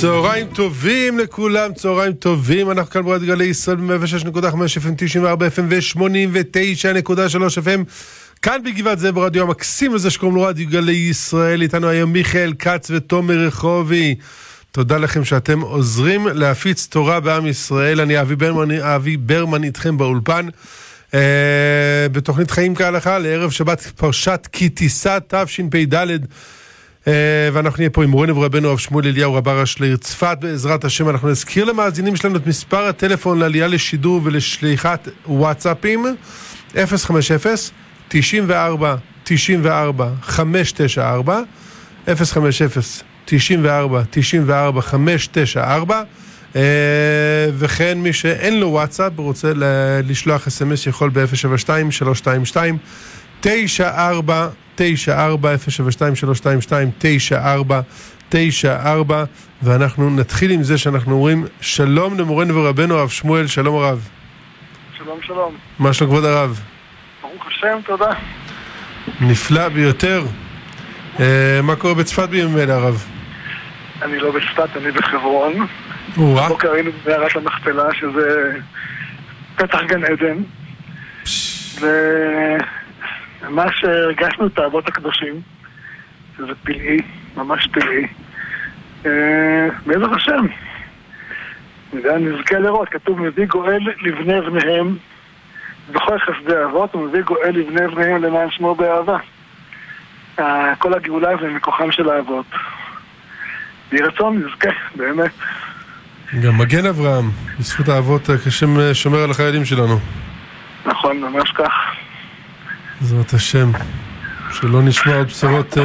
צהריים טובים לכולם, צהריים טובים, אנחנו כאן ברדיו גלי ישראל 106.5 FM, 94 FM ו-89.3 FM, כאן בגבעת זאב ברדיו המקסים הזה שקוראים לו רדיו גלי ישראל. איתנו היום מיכאל כץ ותומר רחובי. תודה לכם שאתם עוזרים להפיץ תורה בעם ישראל. אני אבי ברמן איתכם באולפן בתוכנית חיים כהלכה לערב שבת פרשת כי תישא תשפ"ד, ואנחנו נהיה פה עם מורנו ורבנו הרב שמואל אליהו רב הראשי לעיר צפת. בעזרת השם אנחנו נזכיר למאזינים שלנו את מספר הטלפון לעלייה לשידור ולשליחת וואטסאפים 050-94-94-594 050-94-94-594, וכן מי שאין לו וואטסאפ ורוצה לשלוח SMS יכול ב-072-322-9494-072-322-9494. ואנחנו נתחיל עם זה שאנחנו אומרים שלום למורנו ורבנו הרב שמואל. שלום הרב. שלום שלום. מה שלום כבוד הרב? ברוך השם, תודה. נפלא ביותר. מה קורה בצפת בימים אלה הרב? אני לא בצפת, אני בחברון. לא קראינו בערת המכפלה שזה פתח גן עדן, וממש הרגשנו את האבות הקדושים, שזה פלאי, ממש פלאי. בעזרת השם נזכה לראות, כתוב מביא גואל לבני בניהם בכל חסדי אבות, ומביא גואל לבני בניהם למען שמו באהבה. כל הגאולה זה מכוחם של האבות. ברצון נזכה, באמת. גם מגן אברהם, בזכות האבות, כשם שומר על החיילים שלנו. נכון, ממש כך. זאת השם, שלא נשמע עוד בשורות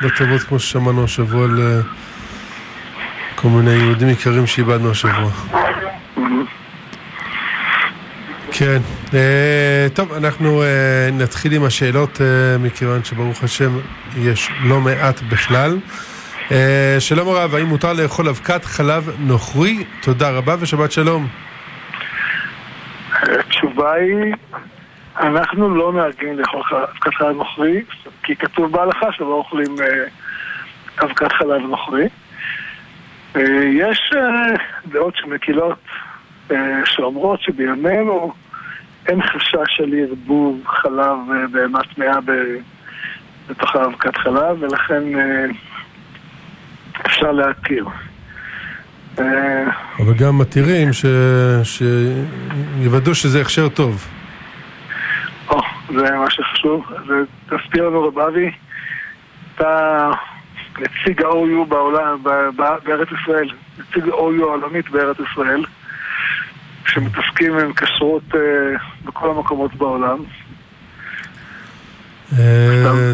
לא טובות כמו ששמענו השבוע על כל מיני יהודים יקרים שאיבדנו השבוע. כן, טוב, אנחנו נתחיל עם השאלות, מכיוון שברוך השם יש לא מעט בכלל. שלום הרב, האם מותר לאכול אבקת חלב נוכרי? תודה רבה ושבת שלום. התשובה היא, אנחנו לא נהגים לאכול אבקת חלב נוכרי, כי כתוב בהלכה שלא אוכלים אבקת חלב נוכרי. יש דעות שמקילות שאומרות שבימינו אין חשש של ערבוב חלב בהמה טמאה בתוך אבקת חלב, ולכן אפשר להתיר. אבל גם מתירים שיוודאו שזה הכשר טוב. זה מה שחשוב. תסביר לנו רב אבי, אתה נציג האויו בארץ ישראל, נציג האויו העולמית בארץ ישראל, שמתעסקים עם כשרות בכל המקומות בעולם.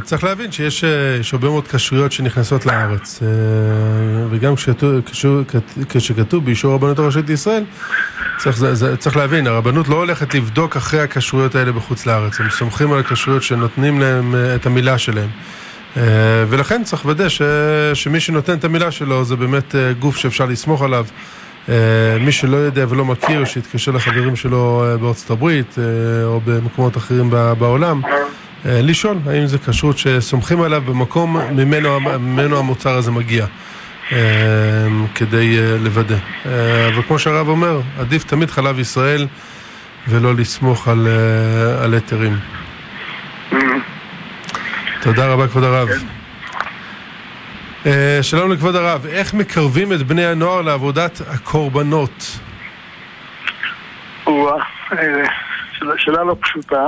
צריך להבין שיש הרבה מאוד כשרויות שנכנסות לארץ, וגם כשכתוב באישור הרבנות הראשית לישראל, צריך להבין, הרבנות לא הולכת לבדוק אחרי הכשרויות האלה בחוץ לארץ, הם סומכים על הכשרויות שנותנים להם את המילה שלהם, ולכן צריך ודא שמי שנותן את המילה שלו זה באמת גוף שאפשר לסמוך עליו. מי שלא יודע ולא מכיר שיתקשר לחברים שלו בארצות הברית או במקומות אחרים בעולם לשאול האם זה כשרות שסומכים עליו במקום ממנו המוצר הזה מגיע, כדי לוודא. אבל כמו שהרב אומר, עדיף תמיד חלב ישראל ולא לסמוך על היתרים. תודה רבה כבוד הרב. שלום לכבוד הרב, איך מקרבים את בני הנוער לעבודת הקורבנות? שאלה לא פשוטה,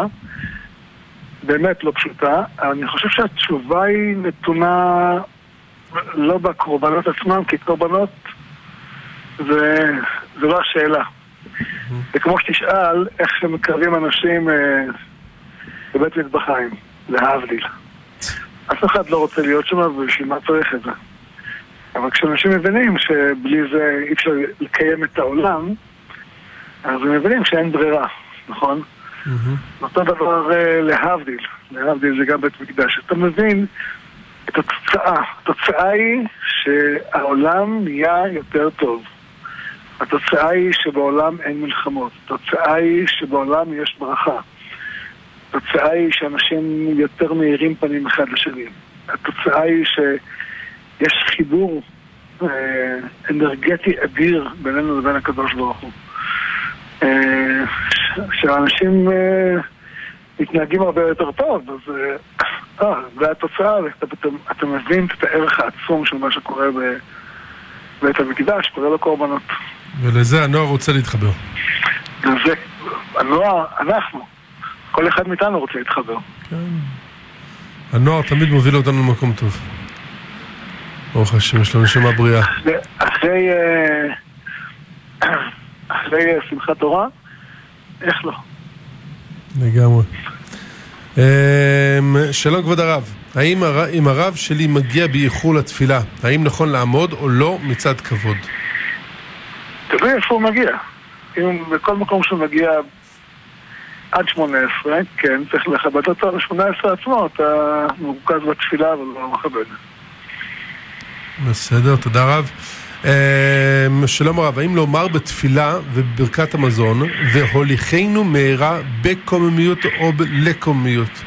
באמת לא פשוטה. אני חושב שהתשובה היא נתונה לא בקורבנות עצמם, כי קורבנות זה לא השאלה. וכמו שתשאל איך שמקרבים אנשים בבית מטבחיים, להבדיל. אף אחד לא רוצה להיות שם, ובשביל מה צריך את זה? אבל כשאנשים מבינים שבלי זה אי אפשר לקיים את העולם, אז הם מבינים שאין ברירה, נכון? אותו דבר להבדיל. להבדיל זה גם בית מקדש. אתה מבין את התוצאה. התוצאה היא שהעולם נהיה יותר טוב. התוצאה היא שבעולם אין מלחמות. התוצאה היא שבעולם יש ברכה. התוצאה היא שאנשים יותר מהירים פנים אחד לשני. התוצאה היא שיש חיבור אנרגטי אדיר בינינו לבין הקדוש ברוך הוא. כשאנשים מתנהגים הרבה יותר טוב, אז והתוצאה, אתם מבינים את הערך העצום של מה שקורה בבית המקדש, קורה לו קורבנות. ולזה הנוער רוצה להתחבר. לזה, הנוער, אנחנו, כל אחד מאיתנו רוצה להתחבר. כן. הנוער תמיד מוביל אותנו למקום טוב. אורך השם, יש לנו נשמה בריאה. אחרי שמחת תורה, איך לא? לגמרי. שלום כבוד הרב, האם אם הרב שלי מגיע באיחור לתפילה, האם נכון לעמוד או לא מצד כבוד? תלוי איפה הוא מגיע. אם בכל מקום שהוא מגיע עד 18, כן, צריך לכבד אותו. על 18 עצמו אתה מרוכז בתפילה ולא מכבד. בסדר, תודה רב. שלום הרב, האם לומר בתפילה וברכת המזון והוליכנו מהרה בקוממיות או לקוממיות?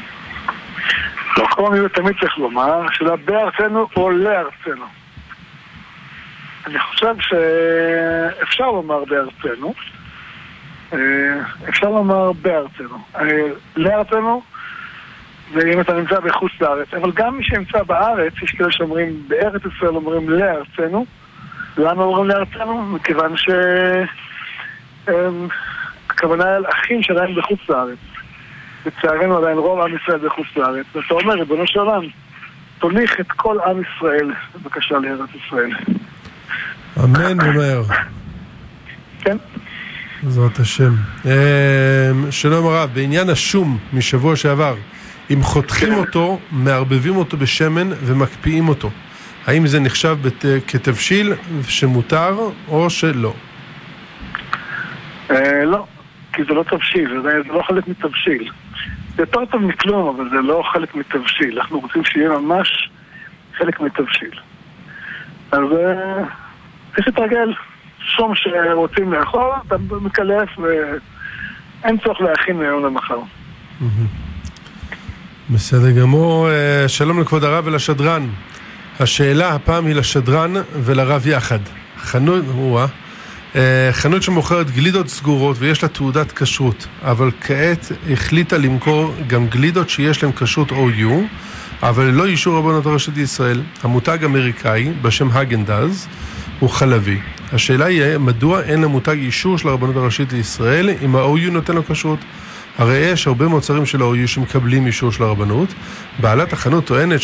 בקוממיות תמיד צריך לומר, של בארצנו או לארצנו. אני חושב שאפשר לומר בארצנו, אפשר לומר בארצנו, לארצנו, ואם אתה נמצא בחוץ לארץ, אבל גם מי שנמצא בארץ, יש כאלה שאומרים בארץ ישראל, אומרים לארצנו. למה אומרים לארצנו? מכיוון שהכוונה על אחים שלהם בחוץ לארץ. לצערנו עדיין רוב עם ישראל בחוץ לארץ. ואתה אומר, ריבונו של עולם, תוליך את כל עם ישראל, בבקשה, לארץ ישראל. אמן אומר. כן. בעזרת השם. שלום הרב, בעניין השום משבוע שעבר, אם חותכים אותו, מערבבים אותו בשמן ומקפיאים אותו. האם זה נחשב כתבשיל שמותר או שלא? לא, כי זה לא תבשיל, זה לא חלק מתבשיל. זה יותר טוב מכלום, אבל זה לא חלק מתבשיל. אנחנו רוצים שיהיה ממש חלק מתבשיל. אז יש להתרגל. שום שרוצים לאכול, אתה מקלף ואין צורך להכין מהיום למחר. בסדר גמור. שלום לכבוד הרב ולשדרן. השאלה הפעם היא לשדרן ולרב יחד. חנות שמוכרת גלידות סגורות ויש לה תעודת כשרות, אבל כעת החליטה למכור גם גלידות שיש להם כשרות OU, אבל לא אישור רבנות הראשית ישראל. המותג אמריקאי בשם הגנדז הוא חלבי. השאלה היא, מדוע אין למותג אישור של הרבנות הראשית לישראל אם ה-OU נותן לו כשרות? הרי יש הרבה מוצרים של ה-OU שמקבלים אישור של הרבנות. בעלת החנות טוענת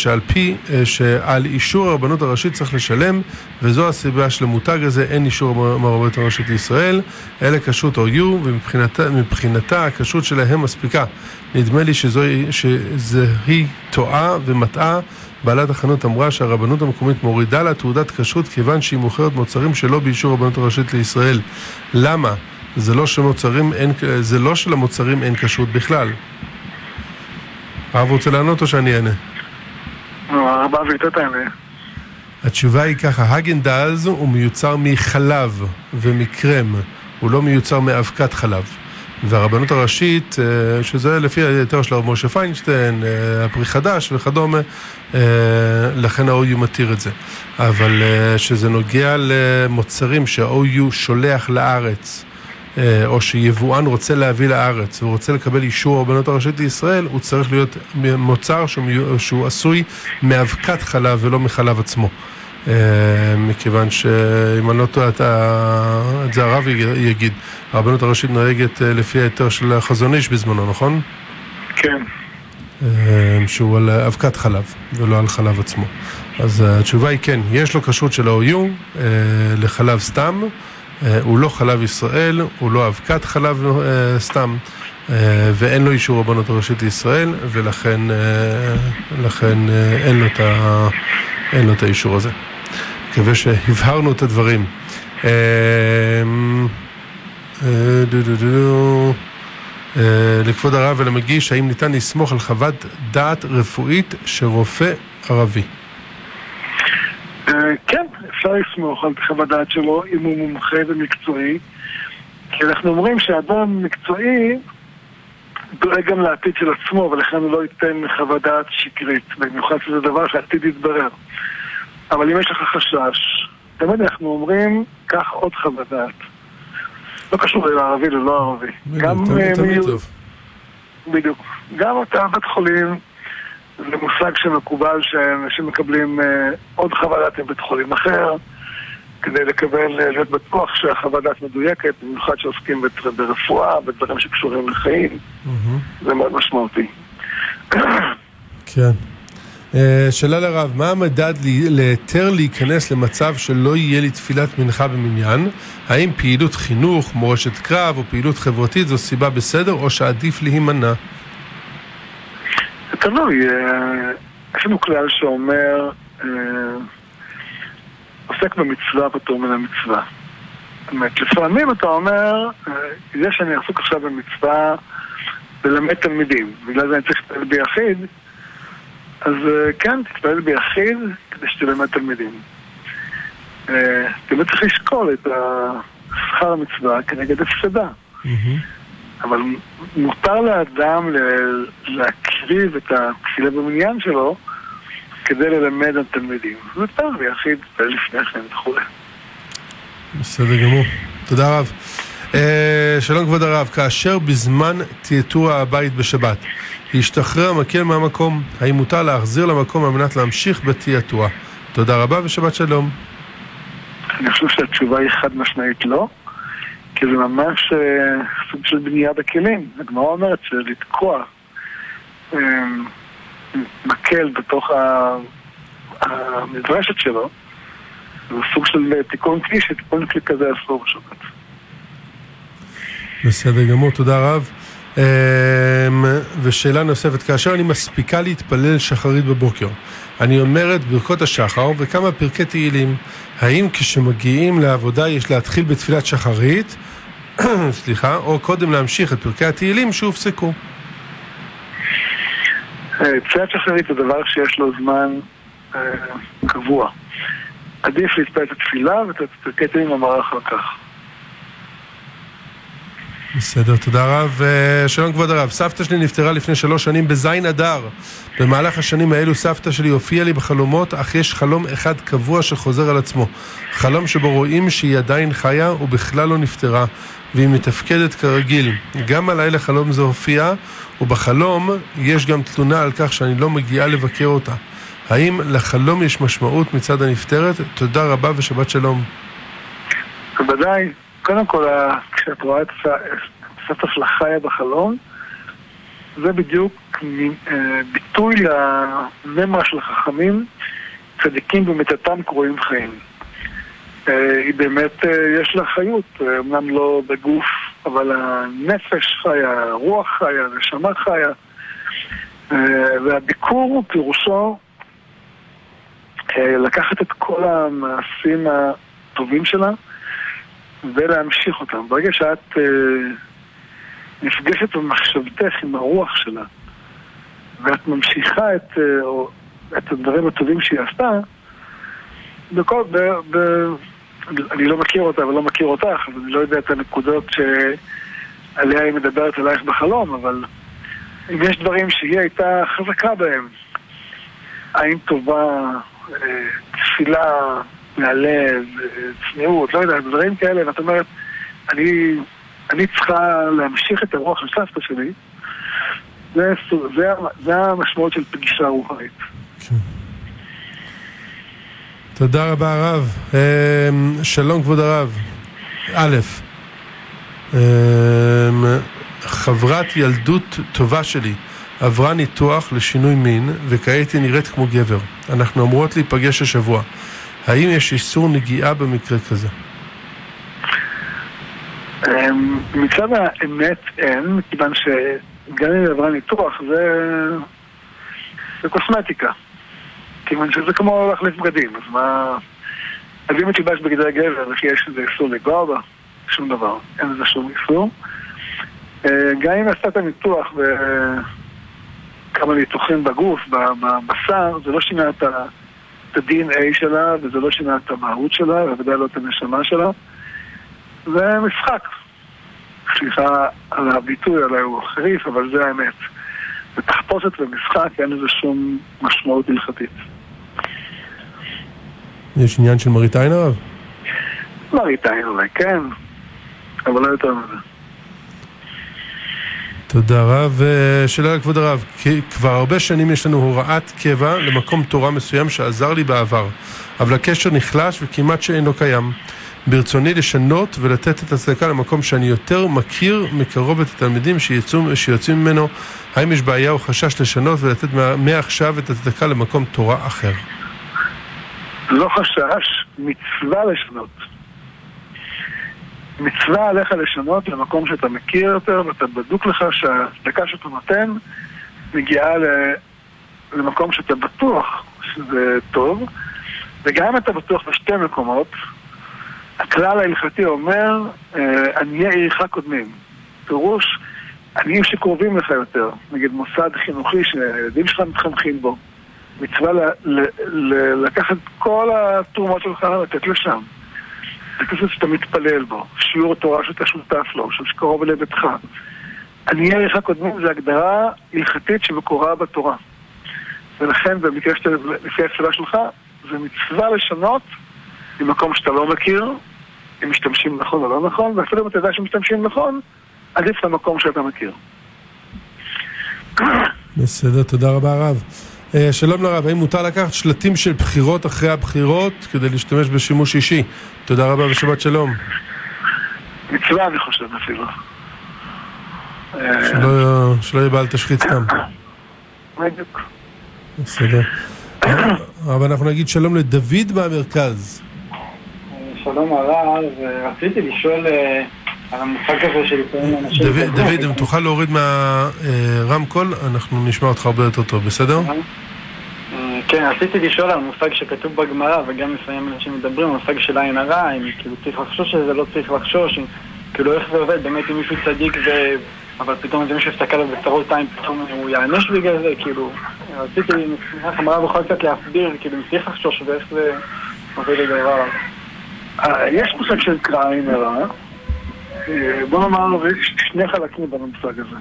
שעל אישור הרבנות הראשית צריך לשלם, וזו הסיבה שלמותג הזה אין אישור מהרבנות הראשית לישראל, אלא כשרות ה-OU, ומבחינתה הכשרות שלהם מספיקה. נדמה לי שזוהי טועה ומטעה. בעלת החנות אמרה שהרבנות המקומית מורידה לה תעודת כשרות כיוון שהיא מוכרת מוצרים שלא באישור הרבנות הראשית לישראל. למה? זה לא שלמוצרים אין כשרות בכלל. הרב רוצה לענות או שאני אענה? הרב ואיתה תענה. התשובה היא ככה, הגנדז הוא מיוצר מחלב ומקרם, הוא לא מיוצר מאבקת חלב. והרבנות הראשית, שזה לפי היתר של הרב משה פיינשטיין, הפרי חדש וכדומה, לכן ה-OU מתיר את זה. אבל שזה נוגע למוצרים שה-OU שולח לארץ, או שיבואן רוצה להביא לארץ, הוא רוצה לקבל אישור הרבנות הראשית לישראל, הוא צריך להיות מוצר שהוא עשוי מאבקת חלב ולא מחלב עצמו. מכיוון שאם אני לא טועה את זה הרב יגיד, הרבנות הראשית נוהגת לפי היתר של החזון איש בזמנו, נכון? כן, שהוא על אבקת חלב ולא על חלב עצמו. אז התשובה היא כן, יש לו כשרות של ה-OU לחלב סתם, הוא לא חלב ישראל, הוא לא אבקת חלב סתם, ואין לו אישור הרבנות הראשית לישראל, ולכן אין לו את האישור הזה. מקווה שהבהרנו את הדברים. לכבוד הרב ולמגיש, האם ניתן לסמוך על חוות דעת רפואית שרופא ערבי? כן, אפשר לסמוך על חוות דעת שלו אם הוא מומחה ומקצועי, כי אנחנו אומרים שאדם מקצועי דואג גם לעתיד של עצמו, ולכן הוא לא ייתן חוות דעת שקרית, במיוחד שזה דבר שהעתיד יתברר. אבל אם יש לך חשש תמיד אנחנו אומרים, קח עוד חוות דעת. לא קשור לערבי ללא ערבי. תמיד טוב. בדיוק. גם אותה בת חולים, זה מושג שמקובל שאנשים מקבלים עוד חוות דעת עם בית חולים אחר, כדי לקבל, להיות בטוח שהחוות דעת מדויקת, במיוחד שעוסקים ברפואה, בדברים שקשורים לחיים. זה מאוד משמעותי. כן. שאלה לרב, מה המדד להתר להיכנס למצב שלא יהיה לי תפילת מנחה במניין? האם פעילות חינוך, מורשת קרב או פעילות חברתית זו סיבה בסדר או שעדיף להימנע? תלוי, יש לנו כלל שאומר עוסק במצווה בתור מן המצווה. לפעמים אתה אומר זה שאני עסוק עכשיו במצווה ללמד תלמידים, בגלל זה אני צריך להתפלל ביחיד, אז כן, תתפעל ביחיד כדי שתלמד תלמידים. תמיד צריך לשקול את שכר המצווה כנגד הפסדה. אבל מותר לאדם להקריב את התפילה במניין שלו כדי ללמד על תלמידים. זה מותר ביחיד, תתפעל לפני כן וכו'. בסדר גמור. תודה רב. שלום כבוד הרב, כאשר בזמן תיאטור הבית בשבת להשתחרר המקל מהמקום, האם מותר להחזיר למקום על מנת להמשיך בתיאטור? תודה רבה ושבת שלום. אני חושב שהתשובה היא חד משמעית לא, כי זה ממש סוג של בנייה בכלים. הגמרא אומרת שלתקוע מקל בתוך המדרשת שלו זה סוג של תיקון כלי, שתיקון כלי כזה אסור בשבת. בסדר גמור, תודה רב. ושאלה נוספת, כאשר אני מספיקה להתפלל שחרית בבוקר, אני אומרת ברכות השחר וכמה פרקי תהילים, האם כשמגיעים לעבודה יש להתחיל בתפילת שחרית סליחה, או קודם להמשיך את פרקי התהילים שהופסקו? תפילת שחרית זה דבר שיש לו זמן קבוע. עדיף להתפלל את התפילה ואת פרקי תהילים אמרה אחר כך. בסדר, תודה רב. שלום כבוד הרב, סבתא שלי נפטרה לפני 3 שנים בזין אדר. במהלך השנים האלו סבתא שלי הופיעה לי בחלומות, אך יש חלום אחד קבוע שחוזר על עצמו, חלום שבו רואים שהיא עדיין חיה ובכלל לא נפטרה והיא מתפקדת כרגיל. גם הלילה חלום זה הופיע, ובחלום יש גם תלונה על כך שאני לא מגיעה לבקר אותה. האם לחלום יש משמעות מצד הנפטרת? תודה רבה ושבת שלום. בוודאי, קודם כל, כשאת רואה את סבתא שלה חיה בחלום, זה בדיוק ביטוי לממרה של חכמים, צדיקים במיתתם קרויים חיים. היא באמת, יש לה חיות, אמנם לא בגוף, אבל הנפש חיה, הרוח חיה, הנשמה חיה, והביקור פירושו לקחת את כל המעשים הטובים שלה, ולהמשיך אותם. ברגע שאת נפגשת במחשבתך עם הרוח שלה ואת ממשיכה את הדברים הטובים שהיא עשתה, אני לא מכיר אותה ולא מכיר אותך, אז אני לא יודע את הנקודות שעליה היא מדברת עלייך בחלום, אבל אם יש דברים שהיא הייתה חזקה בהם, עין טובה, תפילה מהלב, צניעות, לא יודע, דברים כאלה, ואת אומרת, אני צריכה להמשיך את הרוח של סבתא שלי, זה המשמעות של פגישה רוחנית. תודה רבה הרב. שלום כבוד הרב. א', חברת ילדות טובה שלי עברה ניתוח לשינוי מין וכעת היא נראית כמו גבר. אנחנו אמורות להיפגש השבוע. האם יש איסור נגיעה במקרה כזה? מצד האמת אין, כיוון שגם אם עברה ניתוח זה קוסמטיקה, כיוון שזה כמו להחליף בגדים. אז מה, אז אם מתלבש בגדי הגבר וכי יש איזה איסור לגוע בה? שום דבר, אין איזה שום איסור. גם אם עשתה את הניתוח וכמה ניתוחים בגוף, בבשר, זה לא שינה את ה-DNA שלה, וזה לא שינה את המהות שלה, ובוודאי לא את הנשמה שלה. זה משחק. סליחה על הביטוי, עליי הוא חריף, אבל זה האמת. בתחפושת ומשחק אין איזה שום משמעות הלכתית. יש עניין של מראית עין הרב? מראיתיים אולי, כן, אבל לא יותר מזה. תודה רב. שאלה לכבוד הרב, כבר הרבה שנים יש לנו הוראת קבע למקום תורה מסוים שעזר לי בעבר, אבל הקשר נחלש וכמעט שאינו קיים. ברצוני לשנות ולתת את הצדקה למקום שאני יותר מכיר מקרוב את התלמידים שיוצאים ממנו. האם יש בעיה או חשש לשנות ולתת מעכשיו את הצדקה למקום תורה אחר? לא חשש, מצווה לשנות. מצווה עליך לשנות למקום שאתה מכיר יותר, ואתה בדוק לך שהצדקה שאתה נותן מגיעה למקום שאתה בטוח שזה טוב, וגם אתה בטוח בשתי מקומות. הכלל ההלכתי אומר, עניי עירך קודמים. פירוש, עניים שקרובים לך יותר, נגיד מוסד חינוכי שהילדים שלך מתחנכים בו. מצווה לקחת כל התרומות שלך ולתת לשם. זה כסף שאתה מתפלל בו, שיעור תורה שאתה שותף לו, שקרוב לביתך. עניי עירך קודמים זה הגדרה הלכתית שבקורה בתורה. ולכן, במקרה שאתה לפי הצבא שלך, זה מצווה לשנות במקום שאתה לא מכיר, אם משתמשים נכון או לא נכון, ואפילו אם אתה יודע שמשתמשים נכון, עדיף למקום שאתה מכיר. בסדר, תודה רבה הרב. שלום לרב, האם מותר לקחת שלטים של בחירות אחרי הבחירות כדי להשתמש בשימוש אישי? תודה רבה ושבת שלום. מצווה אני חושב אפילו. שלא יהיה בעל תשחית סתם. בדיוק. בסדר. אבל אנחנו נגיד שלום לדוד במרכז. שלום הרב, רציתי לשאול על המושג הזה של לפעמים אנשים... דוד, אם תוכל להוריד מהרמקול, אנחנו נשמע אותך הרבה יותר טוב, בסדר? כן, רציתי לשאול על מושג שכתוב בגמרא, וגם לפעמים אנשים מדברים, המושג של עין הרע, אם כאילו צריך לחשוש שזה לא צריך לחשוש, כאילו איך זה עובד, באמת אם מישהו צדיק ו... אבל פתאום זה מישהו שתקע לו בצרות עין, פתאום הוא יענש בגלל זה, כאילו... רציתי, איך אמרה בכל קצת להסביר, כאילו אם צריך לחשוש ואיך זה עובד לגמרי. יש מושג שנקרא עין הרע. בוא נאמר, יש שני חלקים במושג הזה.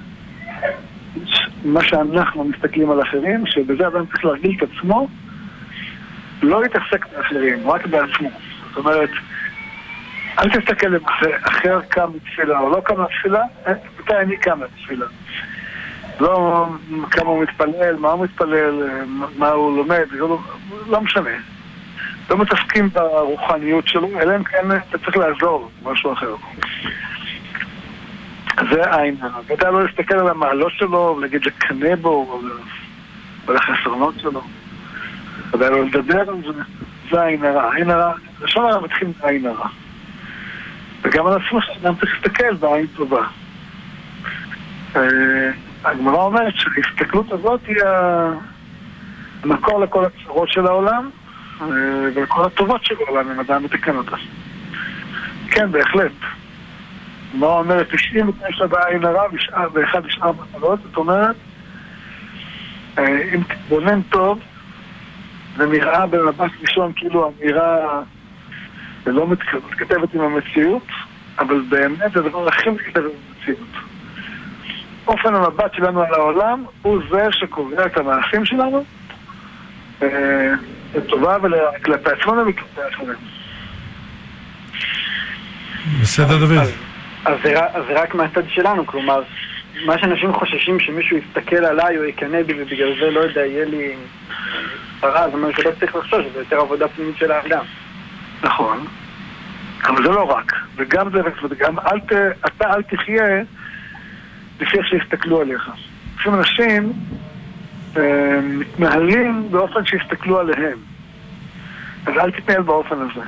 מה שאנחנו מסתכלים על אחרים, שבזה אדם צריך להרגיל את עצמו, לא להתעסק באחרים, רק בעצמו. זאת אומרת, אל תסתכל אם אחר קם מתפילה או לא קם מתפילה, מתי אני קם מתפילה. לא כמה הוא מתפלל, מה הוא מתפלל, מה הוא לומד, לא משנה. לא מתעסקים ברוחניות שלו, אלא אם כן אתה צריך לעזור משהו אחר. זה עין. ואתה לא להסתכל על המעלות שלו, ולהגיד לקנה בו, ועל החסרונות שלו. ואתה לא לדבר על זה, זה עין הרע. עין הרע, לשון הרע מתחיל בעין הרע. וגם על עצמו שאדם צריך להסתכל בעין טובה. הגמרא אומרת שההסתכלות הזאת היא המקור לכל הצרות של העולם, ולכל הטובות שבעולם עם אדם מתקן אותה. כן, בהחלט. מה אומרת? 99 בעין הרע ואחד ישאר מטלות. זאת אומרת, אם תתבונן טוב, זה נראה במבט ראשון כאילו אמירה לא מתכתבת עם המציאות, אבל באמת זה הדבר הכי מתכתב עם המציאות. אופן המבט שלנו על העולם הוא זה שקובע את המעשים שלנו, לטובה ולכלפי עצמנו וכלפי אחרים. בסדר דוד. אז זה רק מהצד שלנו, כלומר, מה שאנשים חוששים שמישהו יסתכל עליי או יקנה בי ובגלל זה לא יודע, יהיה לי פרה, זאת אומרת, לא צריך לחשוש, זה יותר עבודה פנימית של האדם. נכון, אבל זה לא רק, וגם זה רק, וגם אתה אל תחיה לפי איך שיסתכלו עליך. לפעמים אנשים מתנהלים באופן שיסתכלו עליהם, אז אל תתנהל באופן הזה,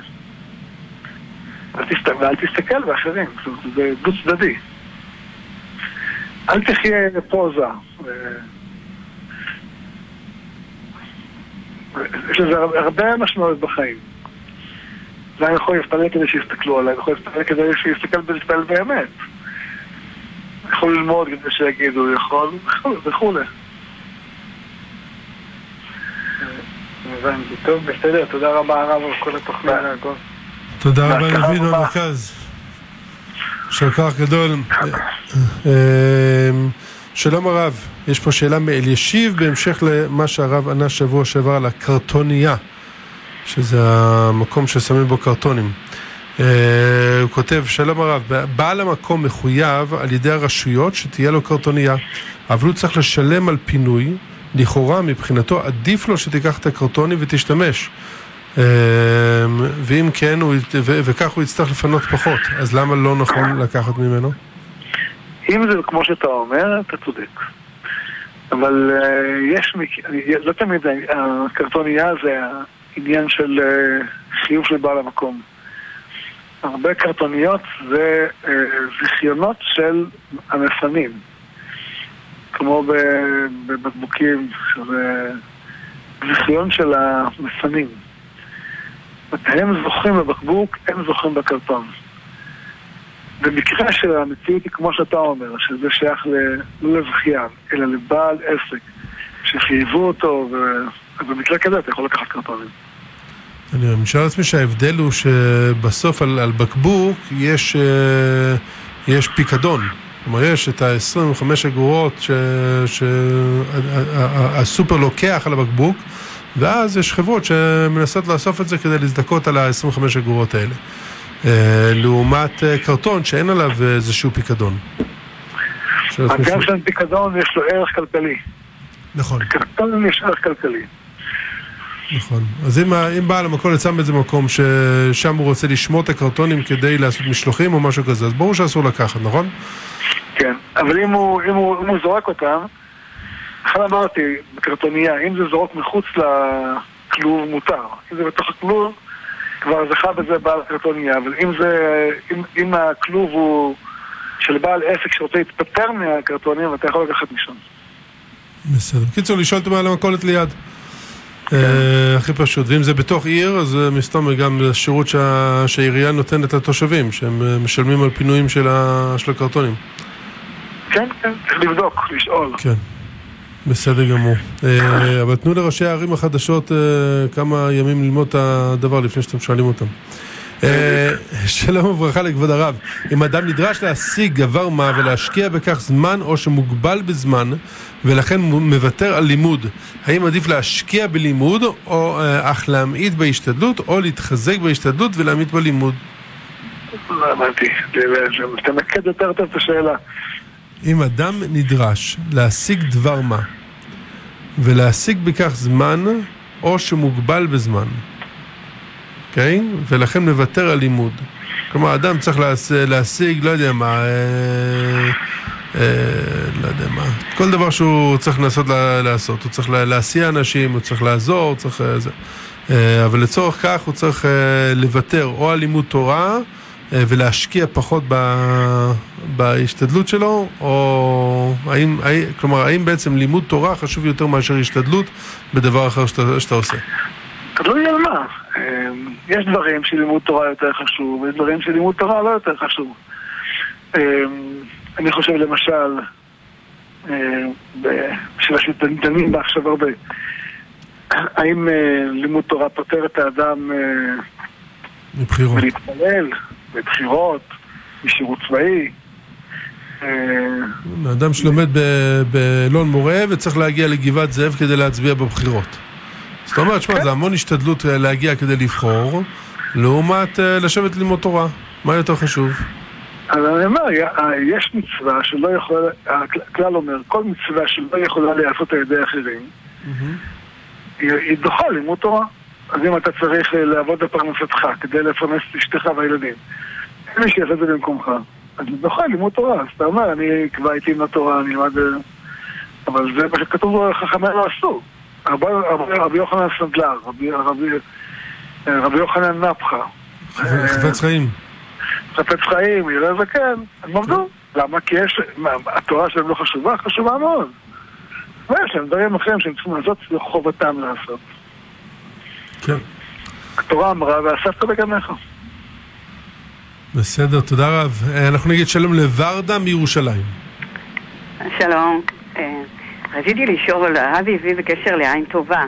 אל תסתכל באחרים, זה דוד צדדי. אל תחיה פוזה, יש לזה הרבה משמעות בחיים. זה אני יכול להסתכל כדי שיסתכלו עליי, אני יכול להסתכל כדי שיסתכל ולהסתכל באמת, יכול ללמוד כדי שיגידו, יכול וכו'. הבנתי, טוב, בסדר, תודה רבה הרב על כל התוכנה. תודה רבה לוין במרכז, של כך גדול. שלום הרב, יש פה שאלה מאל ישיב בהמשך למה שהרב ענה שבוע שעבר על הקרטוניה, שזה המקום ששמים בו קרטונים. הוא כותב, שלום הרב, בעל המקום מחויב על ידי הרשויות שתהיה לו קרטוניה, אבל הוא צריך לשלם על פינוי, לכאורה מבחינתו עדיף לו שתיקח את הקרטוני ותשתמש, ואם כן, וכך הוא יצטרך לפנות פחות, אז למה לא נכון לקחת ממנו? אם זה כמו שאתה אומר, אתה צודק. אבל יש, לא תמיד, הקרטוניה זה העניין של חיוב של בעל המקום. הרבה קרטוניות זה זיכיונות של המפנים. כמו בבקבוקים, שזה זיכיון של המפנים. הם זוכים בבקבוק, הם זוכים בקרטון. במקרה של המציאות היא כמו שאתה אומר, שזה שייך לא לזכיין, אלא לבעל עסק, שחייבו אותו, ובמקרה כזה אתה יכול לקחת קרטונים. אני משאל עצמי שההבדל הוא שבסוף על בקבוק יש פיקדון. כלומר, יש את ה-25 אגורות שהסופר לוקח על הבקבוק, ואז יש חברות שמנסות לאסוף את זה כדי להזדקות על ה-25 אגורות האלה. לעומת קרטון שאין עליו איזשהו פיקדון. אגב של פיקדון יש לו ערך כלכלי. נכון. קרטון יש ערך כלכלי. נכון. אז אם בעל המקום יצא באיזה מקום ששם הוא רוצה לשמור את הקרטונים כדי לעשות משלוחים או משהו כזה, אז ברור שאסור לקחת, נכון? כן, אבל אם הוא זורק אותם, אחת אמרתי בקרטוניה, אם זה זורק מחוץ לכלוב מותר, אם זה בתוך הכלוב כבר זכה בזה בעל הקרטוניה, אבל אם הכלוב הוא של בעל עסק שרוצה להתפטר מהקרטונים, אתה יכול לקחת משם. בסדר. קיצור, לשאול את בעל המכולת ליד. הכי פשוט. ואם זה בתוך עיר, אז מסתום גם שירות שהעירייה נותנת לתושבים, שהם משלמים על פינויים של הקרטונים. כן, כן. צריך לבדוק, לשאול. כן. בסדר גמור. אבל תנו לראשי הערים החדשות כמה ימים ללמוד את הדבר לפני שאתם שואלים אותם. שלום וברכה לכבוד הרב. אם אדם נדרש להשיג דבר מה ולהשקיע בכך זמן או שמוגבל בזמן ולכן מוותר על לימוד, האם עדיף להשקיע בלימוד או אך להמעיט בהשתדלות או להתחזק בהשתדלות ולהמעיט בלימוד? לא אמרתי. תמקד יותר טוב את השאלה. אם אדם נדרש להשיג דבר מה ולהשיג בכך זמן או שמוגבל בזמן, אוקיי? ולכן מוותר על לימוד. כלומר, אדם צריך להשיג, לא יודע מה, כל דבר שהוא צריך לנסות לעשות, הוא צריך להסיע אנשים, הוא צריך לעזור, הוא צריך זה. אבל לצורך כך הוא צריך לוותר או על לימוד תורה ולהשקיע פחות בהשתדלות שלו, או האם בעצם לימוד תורה חשוב יותר מאשר השתדלות בדבר אחר שאתה עושה? תלוי על מה. יש דברים שלימוד תורה יותר חשוב, יש דברים שלימוד תורה לא יותר חשוב. אני חושב למשל, בשביל שדנים בעכשיו הרבה, האם לימוד תורה פותר את האדם להתפלל, בבחירות, בשירות צבאי. האדם שלומד בלון מורה וצריך להגיע לגבעת זאב כדי להצביע בבחירות. זאת אומרת, זה המון השתדלות להגיע כדי לבחור, לעומת לשבת ללמוד תורה. מה יותר חשוב? אז אני אומר, יש מצווה שלא יכולה, הכלל אומר, כל מצווה שלא יכולה לעשות על ידי אחרים, היא דוחה ללמוד תורה. אז אם אתה צריך לעבוד בפרנסתך כדי לפרנס אשתך והילדים, אין מי שיעשה את זה במקומך, אז נוכל לימוד תורה. אז אתה אומר, אני כבר הייתי עם התורה, אני למד, אבל זה פשוט כתוב חכמי לא עשו. רבי יוחנן סנדלר, רבי יוחנן נפחה, חפץ חיים, יראה זקן, הם עבדו. למה? כי התורה שלהם לא חשובה, חשובה מאוד, ויש להם דברים אחרים שהם צריכים לעשות, זה חובתם לעשות. כן. התורה אמרה, ואספת בגנך. בסדר, תודה רב. אנחנו נגיד שלום לוורדה מירושלים. שלום. רציתי לשאול על הרבי הביא בקשר לעין טובה,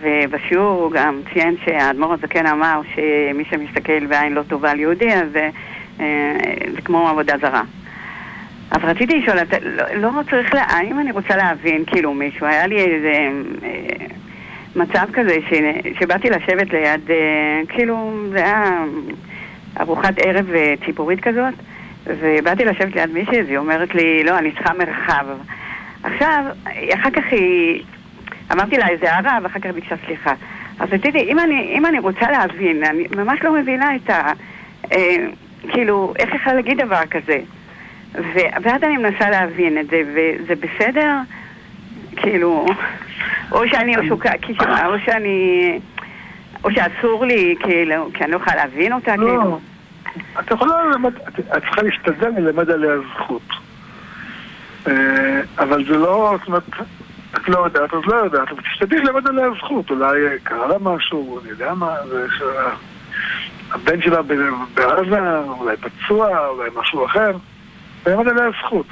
ובשיעור הוא גם ציין שהאדמו"ר הזקן אמר שמי שמסתכל בעין לא טובה על יהודי, אז זה כמו עבודה זרה. אבל רציתי לשאול, לא צריך לעין, אני רוצה להבין כאילו מישהו. היה לי איזה מצב כזה שבאתי לשבת ליד, כאילו, זה היה ארוחת ערב ציבורית כזאת, ובאתי לשבת ליד מישהי, היא אומרת לי, לא, אני צריכה מרחב. עכשיו, אחר כך היא, אמרתי לה איזה הערה, ואחר כך ביקשה סליחה. אז תדעי, אם אני רוצה להבין, אני ממש לא מבינה את ה... כאילו, איך יכולה להגיד דבר כזה? ועד אני מנסה להבין את זה, וזה בסדר? כאילו, או שאני עסוקה, או שאני... או שאסור לי, כאילו, כי אני לא יכולה להבין אותה, כאילו. את יכולה ללמד, את צריכה להשתדל ללמד עליה זכות. אבל זה לא, זאת אומרת, את לא יודעת, אז לא יודעת, אבל תשתדלי ללמד עליה זכות. אולי קרה לה משהו, אני יודע מה, זה שהבן שלה בעזה, אולי פצוע, אולי משהו אחר, ללמד עליה זכות.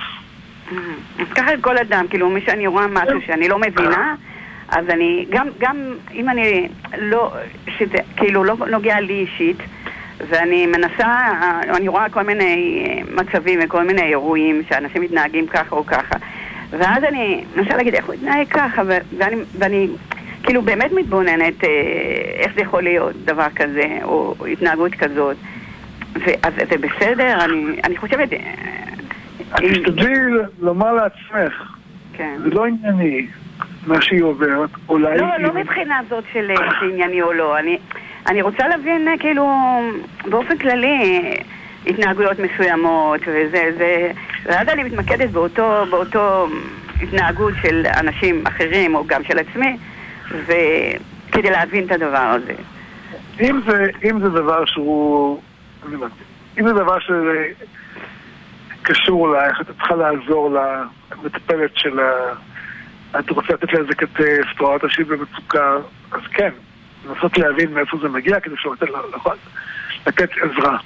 ככה כל אדם, כאילו, מי שאני רואה משהו שאני לא מבינה, אז אני, גם אם אני לא, שזה כאילו לא נוגע לי אישית, ואני מנסה, אני רואה כל מיני מצבים וכל מיני אירועים שאנשים מתנהגים ככה או ככה, ואז אני מנסה להגיד איך הוא התנהג ככה, ואני כאילו באמת מתבוננת איך זה יכול להיות דבר כזה, או התנהגות כזאת, אז זה בסדר, אני חושבת... את תשתדלי לומר לעצמך, זה לא ענייני מה שהיא עוברת, אולי... לא מבחינה זאת של ענייני או לא, אני רוצה להבין כאילו באופן כללי התנהגויות מסוימות וזה, ועד אני מתמקדת באותו התנהגות של אנשים אחרים או גם של עצמי, וכדי להבין את הדבר הזה. אם זה דבר שהוא... אם זה דבר ש... קשור אלייך, אתה צריכה לעזור למטפלת שלה, את רוצה לתת לה איזה כתף, תראה את השיב במצוקה, אז כן, לנסות להבין מאיפה זה מגיע, כדי שאתה יכול לתת עזרה.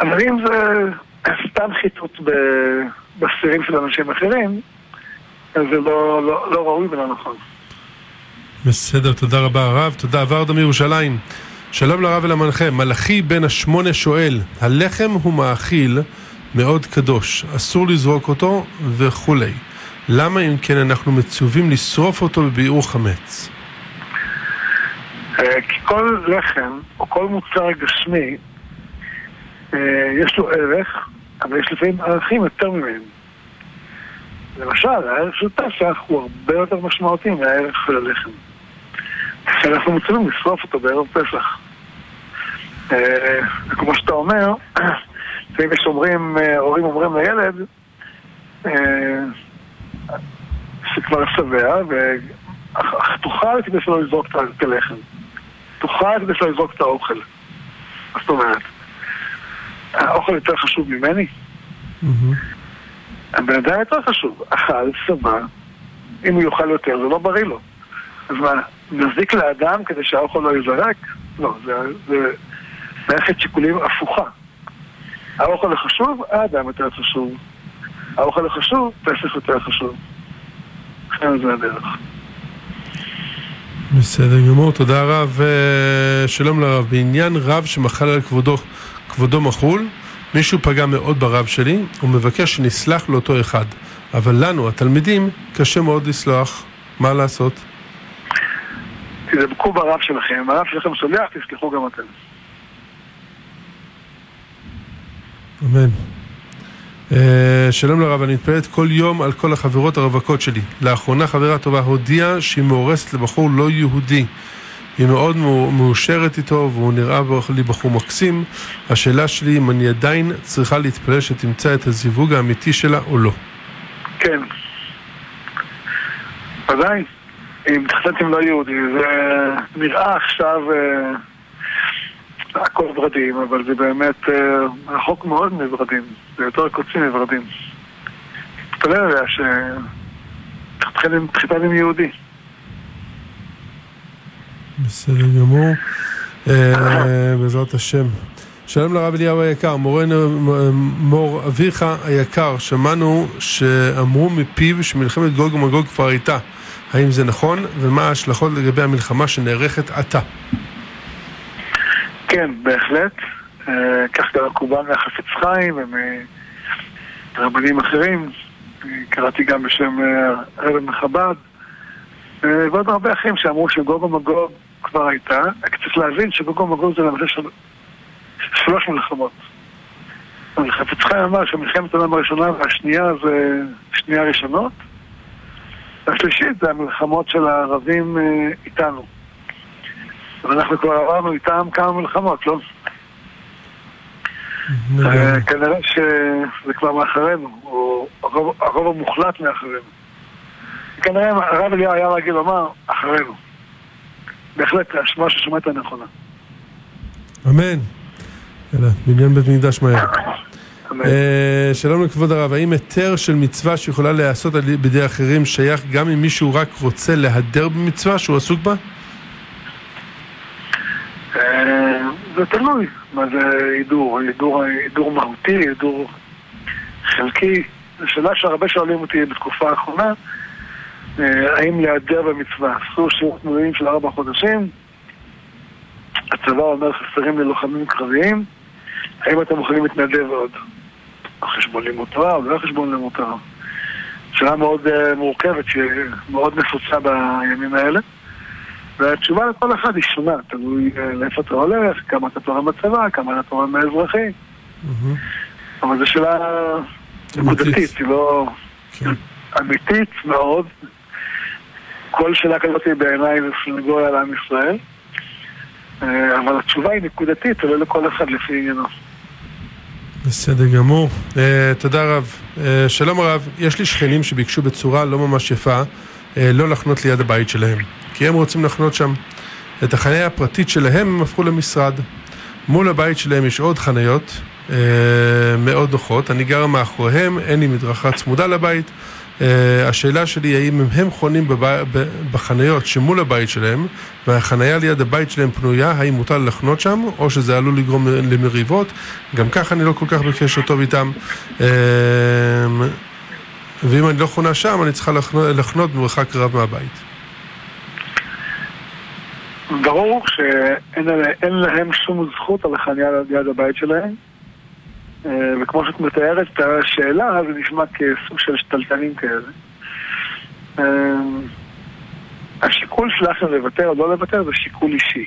אבל אם זה סתם חיתות בסתירים של אנשים אחרים, אז זה לא ראוי ולא נכון. בסדר, תודה רבה הרב, תודה עבר דם ירושלים. שלום לרב ולמנחה, מלאכי בן 8 שואל, הלחם הוא מאכיל, מאוד קדוש, אסור לזרוק אותו וכולי. למה אם כן אנחנו מצווים לשרוף אותו בביעור חמץ? כי כל לחם או כל מוצר גשמי יש לו ערך, אבל יש לפעמים ערכים יותר ממנו. למשל, הערך של תפח הוא הרבה יותר משמעותי מהערך של הלחם. אנחנו מצווים לשרוף אותו בערב פסח. וכמו שאתה אומר, ואם יש הורים אומרים לילד שכבר שבע תאכל כדי שלא לזרוק את הלחם, תאכל כדי שלא לזרוק את האוכל. זאת אומרת, האוכל יותר חשוב ממני? הבן אדם יותר חשוב, אכל, שבע, אם הוא יאכל יותר זה לא בריא לו, אז מה, נזיק לאדם כדי שהאוכל לא יזרק? לא, זה מערכת שיקולים הפוכה. האוכל החשוב, האדם יותר חשוב. האוכל החשוב, פסח יותר חשוב. לכן זה הדרך. בסדר גמור, תודה רב. שלום לרב. בעניין רב שמחל על כבודו מחול, מישהו פגע מאוד ברב שלי, הוא מבקש שנסלח לאותו אחד. אבל לנו, התלמידים, קשה מאוד לסלוח. מה לעשות? תדבקו ברב שלכם. הרב שלכם סולח, תסלחו גם אתם. אמן. שלום לרב, אני מתפלט כל יום על כל החברות הרווקות שלי. לאחרונה חברה טובה הודיעה שהיא מאורסת לבחור לא יהודי. היא מאוד מאושרת איתו והוא נראה לי בחור מקסים. השאלה שלי אם אני עדיין צריכה להתפלט שתמצא את הזיווג האמיתי שלה או לא. כן. עדיין. אם תחתתם לא יהודי, זה נראה עכשיו... הכל ורדים, אבל זה באמת רחוק מאוד מברדים, זה יותר קוצים מברדים. תתפלא עליה שתחיתה עם יהודי. בסדר גמור, בעזרת השם. שלום לרב אליהו היקר, מור אביך היקר, שמענו שאמרו מפיו שמלחמת גוג ומגוג כבר הייתה. האם זה נכון? ומה ההשלכות לגבי המלחמה שנערכת עתה? כן, בהחלט. כך גם הקובן מהחפץ חיים ומרבנים אחרים. קראתי גם בשם הרב מחב"ד. ועוד הרבה אחרים שאמרו שגוג ומגוג כבר הייתה. רק צריך להבין שגוג ומגוג זה למעשה שלוש מלחמות. חפץ חיים אמר שמלחמת העולם הראשונה והשנייה זה שנייה ראשונות, והשלישית זה המלחמות של הערבים איתנו. ואנחנו כבר עברנו איתם כמה מלחמות, לא? כנראה שזה כבר מאחרינו, או הרוב המוחלט מאחרינו. כנראה הרב אליה היה רגיל לומר, אחרינו. בהחלט, השמועה ששומעת הנכונה. אמן. אלא, בניין בית מקדש מהר. שלום לכבוד הרב, האם היתר של מצווה שיכולה להיעשות בידי אחרים שייך גם אם מישהו רק רוצה להדר במצווה שהוא עסוק בה? זה תלוי. מה זה הידור? הידור מהותי, הידור חלקי. השאלה שהרבה שואלים אותי בתקופה האחרונה, האם להיעדר במצווה? עשו שירות מילואים של 4 חודשים, הצבא אומר חסרים ללוחמים קרביים, האם אתם יכולים להתנדב עוד? החשבון למותר או לא החשבון למותר? שאלה מאוד מורכבת, שמאוד נפוצה בימים האלה, והתשובה לכל אחד היא שונה, תלוי לאיפה אתה הולך, כמה אתה תורם בצבא, כמה אתה תורם מהאזרחי. אבל זו שאלה נקודתית, היא לא אמיתית מאוד. כל שאלה כזאת היא בעיניי וסנגוריה לעם ישראל, אבל התשובה היא נקודתית, תלוי לכל אחד לפי עניינו. בסדר גמור. תודה רב. שלום רב, יש לי שכנים שביקשו בצורה לא ממש יפה לא לחנות ליד הבית שלהם, כי הם רוצים לחנות שם. את החניה הפרטית שלהם הם הפכו למשרד. מול הבית שלהם יש עוד חניות מאוד נוחות, אני גר מאחוריהם, אין לי מדרכה צמודה לבית. השאלה שלי האם הם חונים בחניות שמול הבית שלהם והחניה ליד הבית שלהם פנויה, האם מותר לחנות שם או שזה עלול לגרום למריבות? גם כך אני לא כל כך בקשר טוב איתם, ואם אני לא חונה שם אני צריכה לחנות מרחק רב מהבית. ברור שאין להם שום זכות על החניה ליד הבית שלהם, וכמו שאת מתארת את השאלה, זה נשמע כסוג של שטלטנים כאלה. השיקול שלכם לוותר או לא לוותר זה שיקול אישי.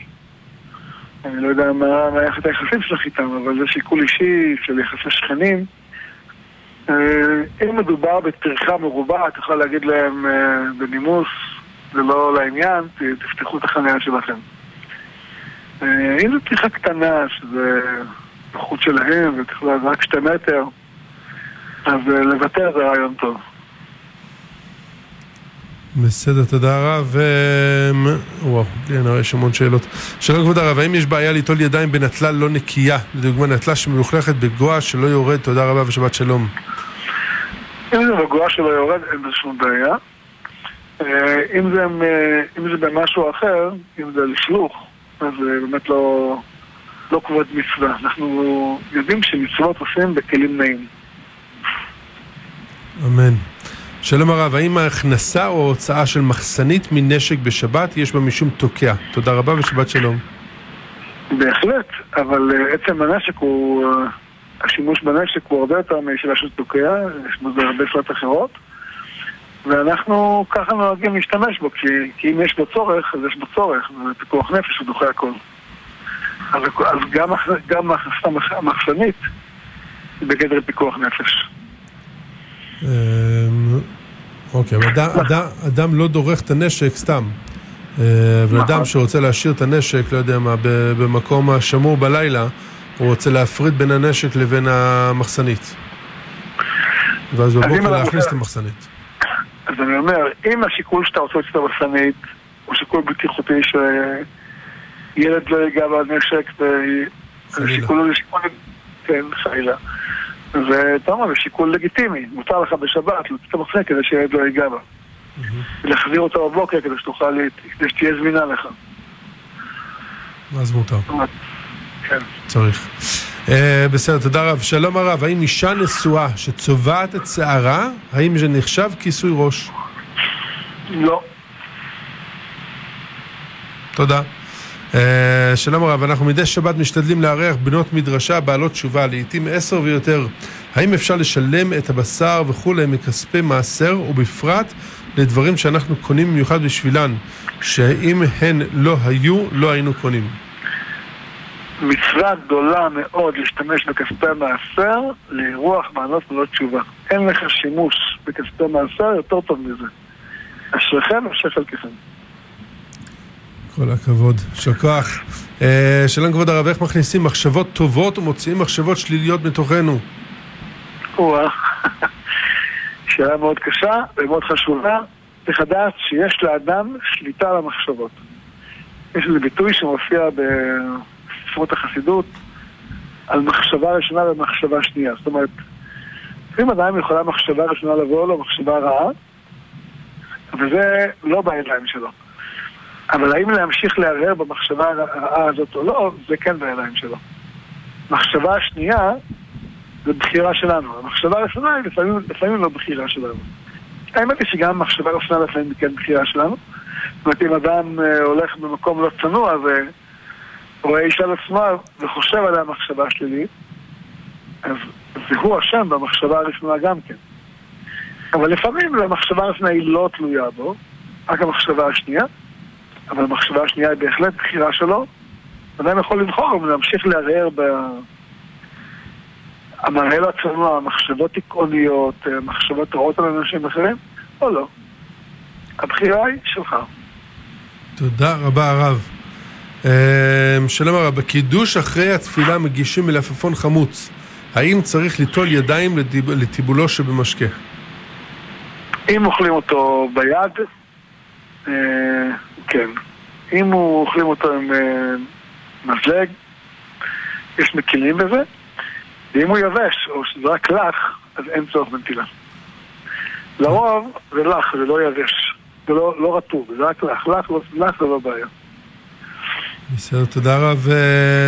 אני לא יודע מה יחד היחסים שלך איתם, אבל זה שיקול אישי של יחסי שכנים. אם מדובר בפרחה מרובה, את יכולה להגיד להם בנימוס, זה לא לעניין, תפתחו את החניה שלכם. אם זו פריחה קטנה, שזה החוץ שלהם, ותכלה רק 2 מטר, אז לוותר זה רעיון טוב. בסדר, תודה רב. וואו, יש המון שאלות. שלום כבוד הרב, האם יש בעיה ליטול ידיים בנטלה לא נקייה? לדוגמה, נטלה שמלוכלכת בגועה שלא יורד. תודה רבה ושבת שלום. אם זה בגועה שלא יורד, אין שום בעיה. אם זה במשהו אחר, אם זה לשלוך, אז באמת לא כבוד מצווה. אנחנו יודעים שמצוות עושים בכלים נעים. אמן. שלום הרב, האם ההכנסה או הוצאה של מחסנית מנשק בשבת יש בה משום תוקע? תודה רבה ושבת שלום. בהחלט, אבל עצם הנשק הוא, השימוש בנשק הוא הרבה יותר משאלה של תוקע, יש בזה הרבה שעות אחרות, ואנחנו ככה נוהגים להשתמש בו, כי אם יש בו צורך, אז יש בו צורך, ופיקוח נפש הוא דוחה הכל. אז גם המחסנית בגדר פיקוח נפש. אוקיי, אדם לא דורך את הנשק סתם, אבל אדם שרוצה להשאיר את הנשק, לא יודע מה, במקום השמור בלילה, הוא רוצה להפריד בין הנשק לבין המחסנית, ואז בבוקר להכניס את המחסנית. אז אני אומר, אם השיקול שאתה רוצה את המחסנית הוא שיקול בטיחותי ש ילד לא יגע בנשק, ושיקול חיילה. ואתה אומר, שיקול לגיטימי. מותר לך בשבת, לצאת המחסנית כדי שילד לא יגע בה. ולהחזיר אותה בבוקר כדי שתהיה זמינה לך. אז מותר. כן. צריך. בסדר, תודה רב. שלום הרב, האם אישה נשואה שצובעת את שערה, האם זה נחשב כיסוי ראש? לא. תודה. שלום הרב, אנחנו מדי שבת משתדלים לארח בנות מדרשה בעלות תשובה, לעתים 10 ויותר. האם אפשר לשלם את הבשר וכולי מכספי מעשר, ובפרט לדברים שאנחנו קונים במיוחד בשבילן, שאם הן לא היו, לא היינו קונים? מצווה גדולה מאוד להשתמש בכספי המעשר לאירוח מענות ולא תשובה. אין לך שימוש בכספי המעשר יותר טוב מזה. אשריכם ושכל ככם. כל הכבוד, שכח. שלום כבוד הרב, איך מכניסים מחשבות טובות ומוציאים מחשבות שליליות מתוכנו? שאלה מאוד קשה ומאוד חשובה. צריך לדעת שיש לאדם שליטה על המחשבות. יש איזה ביטוי שמופיע בספרות החסידות על מחשבה ראשונה ומחשבה שנייה. זאת אומרת, אם אדם יכולה מחשבה ראשונה לבוא לו מחשבה רעה, וזה לא בעיניים שלו. אבל האם להמשיך להרהר במחשבה הרעה הזאת או לא, זה כן בעיניים שלו. מחשבה השנייה זה בחירה שלנו. המחשבה הראשונה היא לפעמים לא בחירה שלנו. האמת היא שגם מחשבה ראשונה לפעמים היא כן בחירה שלנו. זאת אומרת, אם אדם הולך במקום לא צנוע ורואה אישה לעצמה וחושב עליה מחשבה שלילית, אז הוא אשם במחשבה הראשונה גם כן. אבל לפעמים המחשבה הראשונה היא לא תלויה בו, רק המחשבה השנייה, אבל המחשבה השנייה היא בהחלט בחירה שלו. אדם יכול לבחור ולהמשיך להרער המראה לא צנוע, מחשבות עקרוניות, מחשבות רעות על אנשים אחרים, או לא. הבחירה היא שלך. תודה רבה הרב. שלום הרב, בקידוש אחרי התפילה מגישים מלפפון חמוץ. האם צריך ליטול ידיים לטיבולו שבמשקה? אם אוכלים אותו ביד, כן. אם אוכלים אותו עם מזלג, יש מכינים בזה. ואם הוא יבש, או שזה רק לך, אז אין צורך בנטילה. לרוב זה לך, זה לא יבש. זה לא רטוב, זה רק לך. לך זה לא בעיה. בסדר, תודה רב.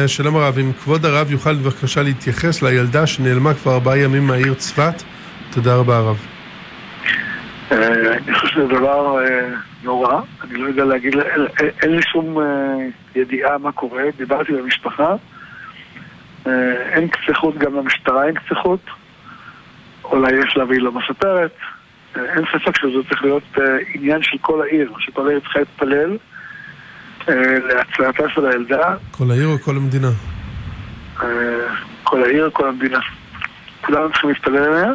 שלום הרב, אם כבוד הרב יוכל בבקשה להתייחס לילדה שנעלמה כבר 4 ימים מהעיר צפת. תודה רבה הרב. אני חושב שזה דבר נורא. אני לא יודע להגיד, אין לי שום ידיעה מה קורה. דיברתי במשפחה. אין קציחות, גם למשטרה אין קציחות, אולי יש לה והיא לא מספרת. אין ספק שזה צריך להיות עניין של כל העיר, שכל העיר צריכה להתפלל להצלחתה של הילדה. כל העיר או כל המדינה? כל העיר או כל המדינה, כולנו צריכים להתפלל אליה,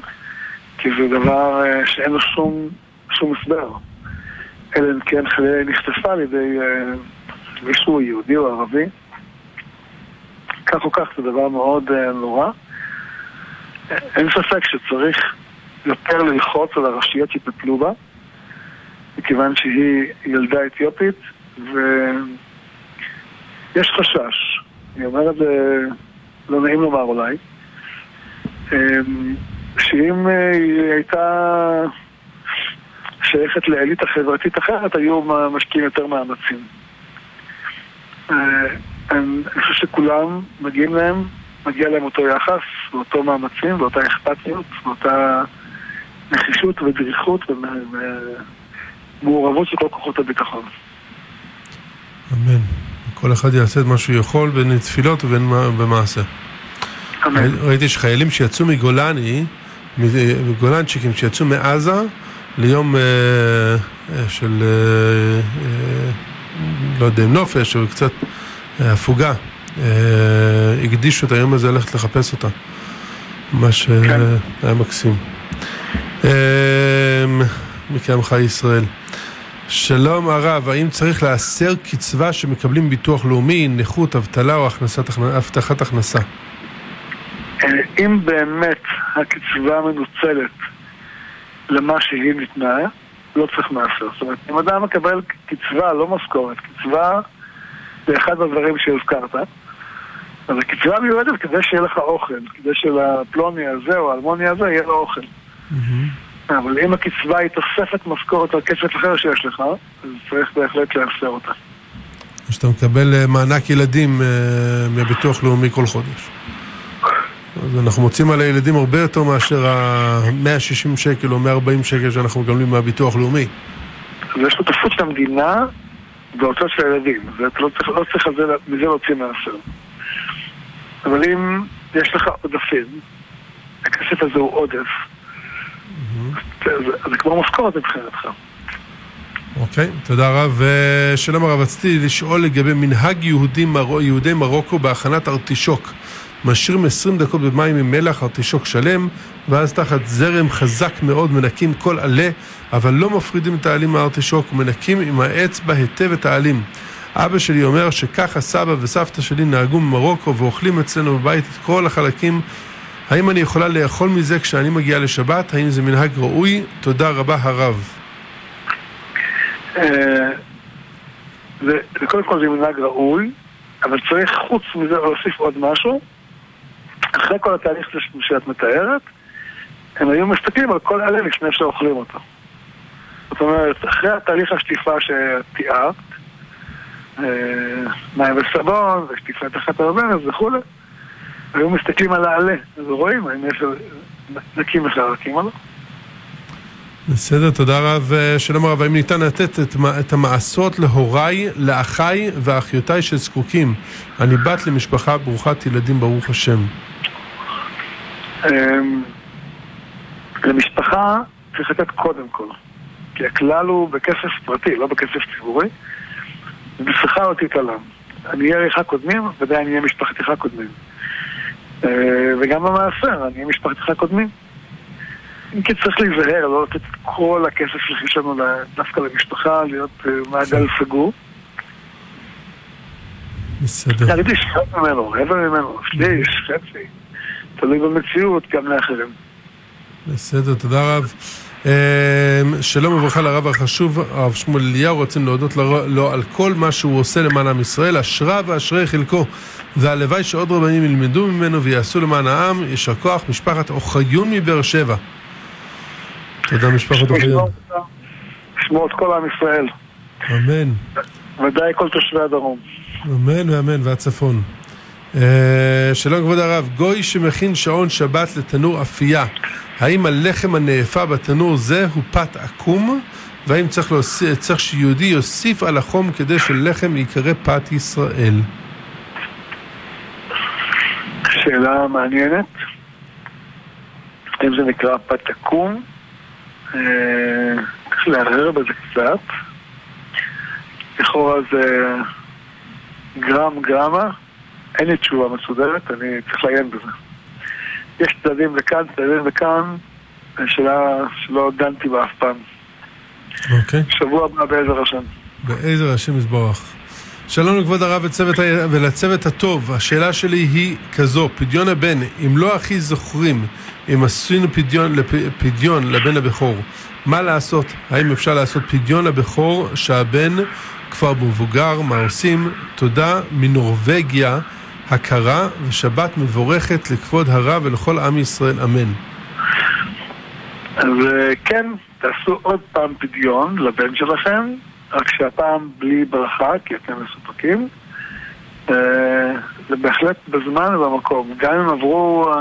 כי זה דבר שאין לו שום הסבר, אלא אם כן חלילה נחטפה על ידי מישהו יהודי או ערבי. כך או כך זה דבר מאוד נורא. אין ספק שצריך יותר ללחוץ על הרשויות שיטפלו בה, מכיוון שהיא ילדה אתיופית, ויש חשש. אני אומר את זה, לא נעים לומר אולי, שאם היא הייתה שייכת לאליטה חברתית אחרת, היו משקיעים יותר מאמצים. אני חושב שכולם מגיע להם אותו יחס, ואותו מאמצים, ואותה אכפתיות, ואותה נחישות ודריכות ומעורבות של כל כוחות הביטחון. אמן. כל אחד יעשה את מה שהוא יכול בין תפילות ובין במעשה. אמן. ראיתי שחיילים שיצאו מגולנצ'יקים שיצאו מעזה ליום של לא יודע, נופש או קצת הפוגה, הקדישו את היום הזה ללכת לחפש אותה, מה שהיה מקסים. מקמך ישראל. שלום הרב, האם צריך לאסר קצבה שמקבלים ביטוח לאומי, נכות, אבטלה או הבטחת הכנסה? אם באמת הקצבה מנוצלת למה שהיא ניתנה, לא צריך מאסר. זאת אומרת, אם אדם מקבל קצבה, לא משכורת, קצבה זה אחד הדברים שהזכרת. אז הקצבה מיועדת כדי שיהיה לך אוכל, כדי שלפלוני הזה או האלמוני הזה יהיה לו אוכל. אבל אם הקצבה היא תוספת משכורת על קצבת אחר שיש לך, אז צריך בהחלט להסר אותה. שאתה מקבל מענק ילדים מהביטוח לאומי כל חודש. אז אנחנו מוצאים על הילדים הרבה יותר מאשר ה-160 שקל או 140 שקל שאנחנו מקבלים מהביטוח לאומי. אז יש לו תפוץ למדינה באוצר של הילדים, ואתה לא צריך מזה להוציא מעשר. אבל אם יש לך עודפים, הכסף הזה הוא עודף, זה כמו משכורת מבחינתך. אוקיי, תודה רב. שאלה מה רב, רציתי לשאול לגבי מנהג יהודי מרוקו בהכנת ארטישוק. משאירים 20 דקות במים עם מלח, ארטישוק שלם, ואז תחת זרם חזק מאוד מנקים כל עלה, אבל לא מפרידים את העלים מהארטישוק, מנקים עם האצבע היטב את העלים. אבא שלי אומר שככה סבא וסבתא שלי נהגו ממרוקו ואוכלים אצלנו בבית את כל החלקים. האם אני יכולה לאכול מזה כשאני מגיעה לשבת? האם זה מנהג ראוי? תודה רבה הרב. קודם כל זה מנהג ראוי, אבל צריך חוץ מזה להוסיף עוד משהו. אחרי כל התהליך שאת מתארת, הם היו מסתכלים על כל עלה לפני שאוכלים אותו. זאת אומרת, אחרי התהליך השטיפה שתיארת, מים וסבון, ושטיפה תחת הרברז וכו', היו מסתכלים על העלה, אז רואים, האם יש נקים ושרקים עליו. בסדר, תודה רב. שלום הרב, האם ניתן לתת את המעשות להוריי, לאחיי ואחיותיי שזקוקים? אני בת למשפחה ברוכת ילדים, ברוך השם. למשפחה צריך לתת קודם כל, כי הכלל הוא בכסף פרטי, לא בכסף ציבורי. בשכר אותי תלם. אני אהיה ריחה קודמים, ודאי אני אהיה משפחתיך קודמים. וגם במעשר, אני אהיה משפחתיך קודמים. אם כי צריך להיזהר, לא לתת את כל הכסף שלכי שלנו דווקא למשפחה, להיות מעגל סגור. בסדר. תגיד לי שחד ממנו, רבע ממנו, שליש, חצי. תלוי במציאות, גם לאחרים. בסדר, תודה רב. שלום וברכה לרב החשוב הרב שמואל אליהו, רוצים להודות לו על כל מה שהוא עושה למען עם ישראל, אשרה ואשרי חלקו, והלוואי שעוד רבנים ילמדו ממנו ויעשו למען העם. יש הכוח משפחת אוחיון מבאר שבע. תודה משפחת אוחיון, שמור את כל עם ישראל, אמן, ודאי כל תושבי הדרום, אמן ואמן, והצפון. שלום כבוד הרב, גוי שמכין שעון שבת לתנור אפייה, האם הלחם הנאפה בתנור זה הוא פת עקום, והאם צריך שיהודי יוסיף על החום כדי שלחם יקרא פת ישראל? שאלה מעניינת. אם זה נקרא פת עקום, צריך להרהר בזה קצת. לכאורה זה גרם גרמה, אין לי תשובה מסודרת, אני צריך לעיין בזה. יש צדדים לכאן, צדדים לכאן, שאלה שלא דנתי בה אף פעם. אוקיי. שבוע הבא בעזר השם. בעזר השם יזבורך. שלום לכבוד הרב ולצוות הטוב. השאלה שלי היא כזו, פדיון הבן, אם לא הכי זוכרים, אם עשינו פדיון לבן הבכור, מה לעשות? האם אפשר לעשות פדיון לבכור שהבן כבר מבוגר? מה עושים? תודה מנורווגיה. הכרה ושבת מבורכת לכבוד הרב ולכל עם ישראל, אמן. אז כן, תעשו עוד פעם פדיון לבן שלכם, רק שהפעם בלי ברכה, כי אתם מסופקים. זה בהחלט בזמן ובמקום, גם אם עברו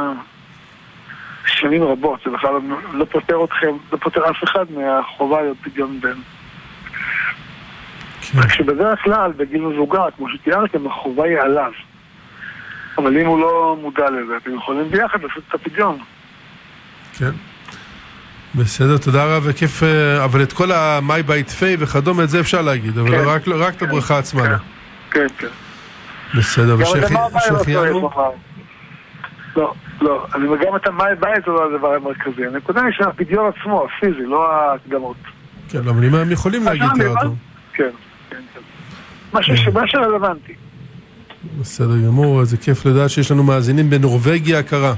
שנים רבות, זה בכלל לא פותר אתכם, לא פותר אף אחד מהחובה להיות פדיון בן. רק שבדרך כלל, בגיל מבוגר, כמו שתיארתם, החובה היא עליו. אבל אם הוא לא מודע לזה, אתם יכולים ביחד לעשות את הפדיון. כן. בסדר, תודה רב, וכיף, אבל את כל המי בית פי וכדומה, את זה אפשר להגיד, אבל כן. רק את הברכה עצמה. כן, כן, כן. בסדר, ושחיינו... לא, אני מגרם את המי בית, זה לא הדבר המרכזי. הנקודה היא שהפדיון עצמו, הפיזי, לא ההקדמות. כן, אבל אם הם יכולים להגיד את הרדום. כן, כן, כן. מה שרלוונטי. בסדר גמור, אז זה כיף לדעת שיש לנו מאזינים בנורווגיה הקרה.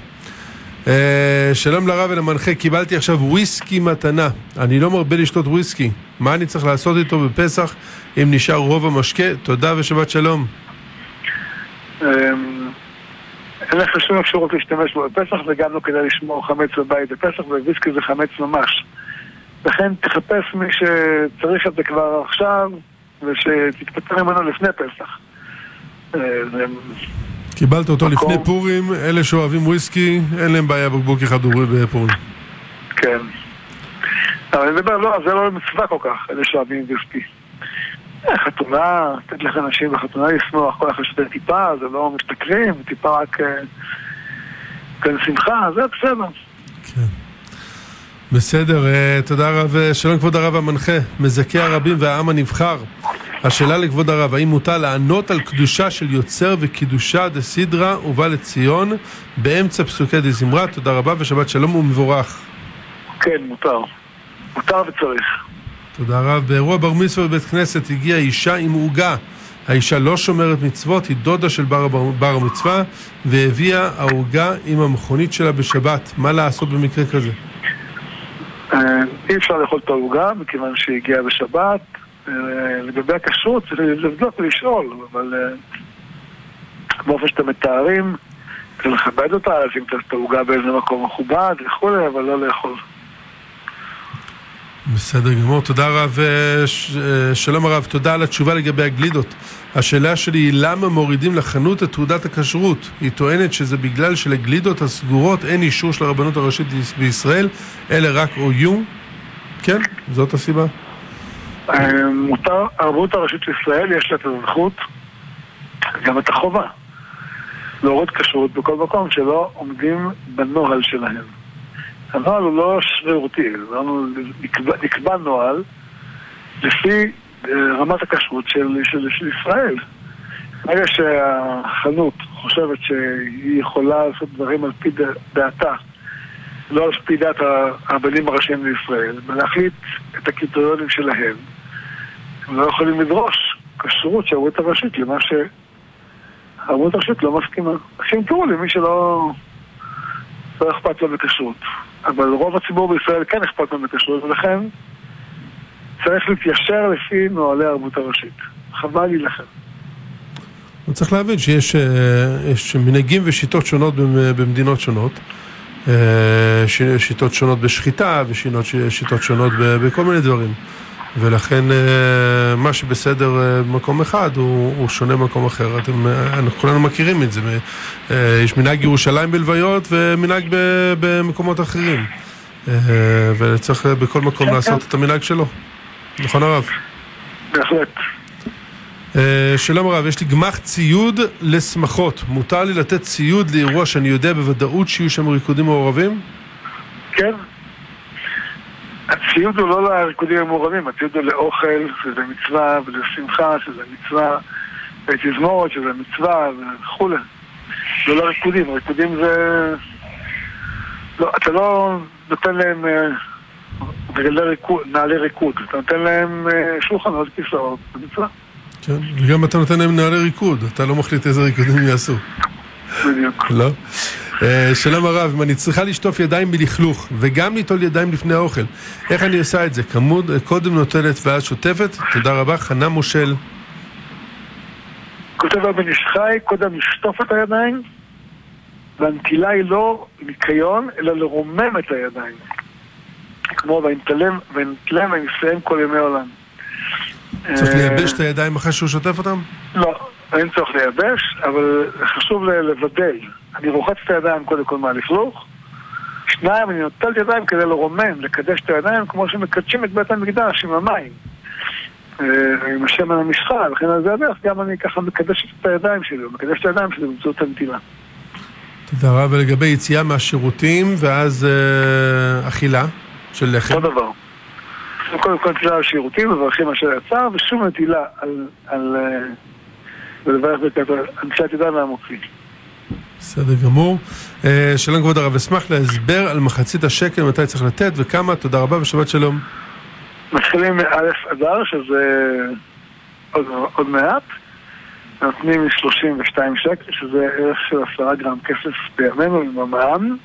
שלום לרב ולמנחה, קיבלתי עכשיו וויסקי מתנה, אני לא מרבה לשתות וויסקי, מה אני צריך לעשות איתו בפסח אם נשאר רוב המשקה? תודה ושבת שלום. אין לך שום אפשרות להשתמש בו בפסח, וגם לא כדאי לשמור חמץ בבית בפסח, וויסקי זה חמץ ממש, לכן תחפש מי שצריך את זה כבר עכשיו ושתתפטר ממנו לפני פסח. קיבלת אותו לפני פורים, אלה שאוהבים וויסקי אין להם בעיה בקבוק אחד בפורים. כן, אבל אני מדבר, לא, זה לא מצווה כל כך, אלה שאוהבים וויסקי. חתונה, תת לך אנשים בחתונה לשמוח, כל אחד שתה טיפה, זה לא משתכרים, טיפה רק כאן שמחה, זה בסדר. כן, בסדר, תודה רב. שלום כבוד הרב המנחה, מזכה הרבים והעם הנבחר. השאלה לכבוד הרב, האם מותר לענות על קדושה של יוצר וקידושה דסידרה ובא לציון באמצע פסוקי דזמרה? תודה רבה ושבת שלום ומבורך. כן, מותר. מותר וצריך. תודה רב. באירוע בר מצווה בבית כנסת הגיעה אישה עם עוגה. האישה לא שומרת מצוות, היא דודה של בר המצווה, והביאה העוגה עם המכונית שלה בשבת. מה לעשות במקרה כזה? אי אפשר לאכול את העוגה, מכיוון שהיא הגיעה בשבת. לגבי הכשרות, לבדוק ולשאול, אבל באופן שאתם מתארים, זה לכבד אותה, להזים את העוגה באיזה מקום מכובד וכולי, אבל לא לאכול. בסדר גמור, תודה רב. שלום הרב, תודה על התשובה לגבי הגלידות. השאלה שלי היא למה מורידים לחנות את תעודת הכשרות? היא טוענת שזה בגלל שלגלידות הסגורות אין אישור של הרבנות הראשית בישראל, אלא רק OU. כן, זאת הסיבה. הרבנות הראשית בישראל יש לה את הזכות, גם את החובה, להוריד כשרות בכל מקום שלא עומדים בנוהל שלהם. הנוהל הוא לא שרירותי, אנחנו נקבע נוהל לפי רמת הכשרות של ישראל. ברגע שהחנות חושבת שהיא יכולה לעשות דברים על פי דעתה, לא על פי דעת הרבנים הראשיים לישראל, ולהחליט את הקריטריונים שלהם, הם לא יכולים לדרוש כשרות שהרבנות הראשית למה שהרבנות הראשית לא מסכימה. שימתרו למי שלא אכפת לו בכשרות. אבל רוב הציבור בישראל כן אכפת לו בכשרות, ולכן צריך להתיישר לפי נוהלי הרבנות הראשית. חבל לי לכם. צריך להבין שיש מנהגים ושיטות שונות במדינות שונות, שיטות שונות בשחיטה ושיטות שונות בכל מיני דברים, ולכן מה שבסדר במקום אחד הוא שונה במקום אחר. אנחנו כולנו מכירים את זה. יש מנהג ירושלים בלוויות ומנהג במקומות אחרים, וצריך בכל מקום לעשות את המנהג שלו. נכון הרב? בהחלט. שלום הרב, יש לי גמח ציוד לשמחות. מותר לי לתת ציוד לאירוע שאני יודע בוודאות שיהיו שם ריקודים מעורבים? כן. הציוד הוא לא לריקודים המעורבים, הציוד הוא לאוכל, שזה מצווה, ולשמחה, שזה מצווה, ותזמורת, שזה מצווה, וכו'. לא לריקודים, הריקודים זה... לא, אתה לא נותן להם נעלי ריקוד, אתה נותן להם שולחן עוד כיסאות, זה מצווה. כן, וגם אתה נותן להם נעלי ריקוד, אתה לא מחליט איזה ריקודים יעשו. בדיוק. לא? שלום הרב, אם אני צריכה לשטוף ידיים מלכלוך וגם לטול ידיים לפני האוכל, איך אני עושה את זה? קודם נוטלת ואז שוטפת? תודה רבה, חנה מושל. כותב הבן ישחי, קודם לשטוף את הידיים, והנטילה היא לא ניקיון אלא לרומם את הידיים, כמו והנטלם ונסיים כל ימי עולם. צריך לייבש את הידיים אחרי שהוא שוטף אותם? לא, אין צורך לייבש, אבל חשוב לבדל. אני רוחץ את הידיים קודם כל מהלכלוך, שניים, אני נוטל את הידיים כדי לרומם, לקדש את הידיים, כמו שמקדשים את בית המקדש עם המים, עם השמן המשחה, וכן על זה הדרך, גם אני ככה מקדש את הידיים שלי, מקדש את הידיים שלי במצוות הנטילה. תודה רב. ולגבי יציאה מהשירותים ואז אכילה של לחם? אותו דבר. קודם כל נטילה על שירותים, מברכים מה שיצא, ושום נטילה על ולברך בקטר, אנשת ידע מהמוציא. בסדר גמור. שלום כבוד הרב, אשמח להסבר על מחצית השקל, מתי צריך לתת וכמה. תודה רבה ושבת שלום. מתחילים מאלף אדר, שזה עוד מעט, נותנים 32 שקל, שזה ערך של 10 גרם כסף בימינו עם המע"מ.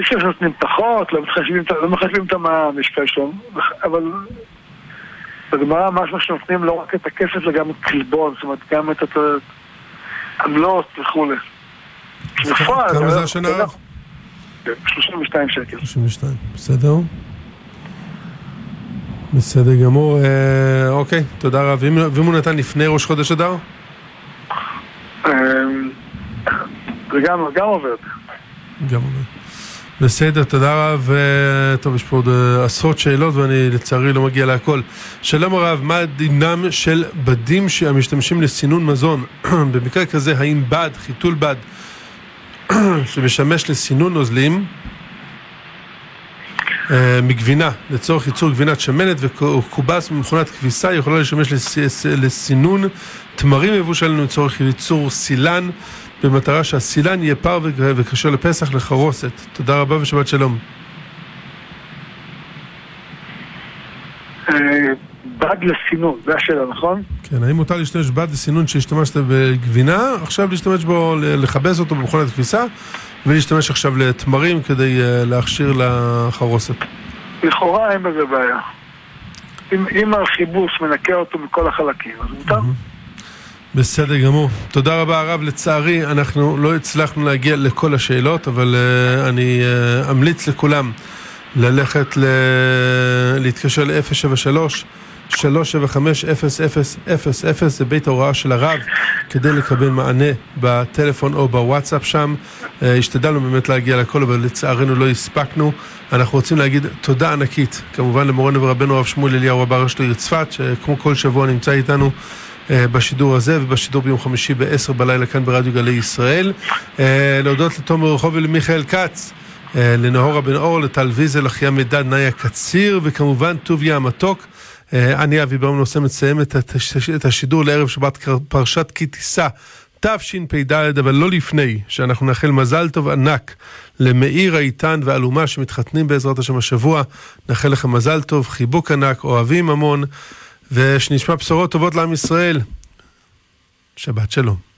יש כאלה שנותנים פחות, לא מחשבים את המע"מ, יש כאלה שלום, אבל בגמרא משהו שנותנים לא רק את הכסף, אלא גם קלבון, זאת אומרת גם את העמלות וכו'. כמה זה השנה? 32 שקל. 32, בסדר? בסדר גמור. אוקיי, תודה רב. ואם הוא נתן לפני ראש חודש אדר? זה גם עובד. גם עובד. בסדר, תודה רב. טוב, יש פה עוד עשרות שאלות ואני לצערי לא מגיע להכל. שלום הרב, מה הדינם של בדים שמשתמשים לסינון מזון? במקרה כזה, האם בד, חיתול בד שמשמש לסינון נוזלים מגבינה, לצורך ייצור גבינת שמנת, וקובס ממכונת כביסה יכולה לשמש לסינון תמרים מבושלים לצורך ייצור סילן, במטרה שהסילן יהיה פר וקשר לפסח לחרוסת. תודה רבה ושבת שלום. בד לסינון, זה השאלה, נכון? כן, האם מותר להשתמש בד לסינון שהשתמשת בגבינה, עכשיו להשתמש בו, לחבס אותו במכונת כביסה, ולהשתמש עכשיו לתמרים כדי להכשיר לחרוסת. לכאורה אין בזה בעיה. אם החיבוש מנקה אותו מכל החלקים, אז מותר? בסדר גמור. תודה רבה הרב, לצערי אנחנו לא הצלחנו להגיע לכל השאלות, אבל אני אמליץ לכולם ללכת להתקשר ל-073-375-0000 זה בית ההוראה של הרב כדי לקבל מענה בטלפון או בוואטסאפ שם. השתדלנו באמת להגיע לכל, אבל לצערנו לא הספקנו. אנחנו רוצים להגיד תודה ענקית כמובן למורנו ורבנו הרב שמואל אליהו רב הראשי לעיר צפת, שכמו כל שבוע נמצא איתנו בשידור הזה ובשידור ביום חמישי ב-10 בלילה כאן ברדיו גלי ישראל. להודות לתומר רחוב ולמיכאל כץ, לנהורה בן אור, לטל ויזל, אחיה מידד, נאיה קציר, וכמובן טוביה המתוק. אני אבי ברם נוסם מסיים את השידור לערב שבת פרשת כי תישא תשפ"ד, אבל לא לפני שאנחנו נאחל מזל טוב ענק למאיר האיתן ואלומה שמתחתנים בעזרת השם השבוע. נאחל לכם מזל טוב, חיבוק ענק, אוהבים המון, ושנשמע בשורות טובות לעם ישראל. שבת שלום.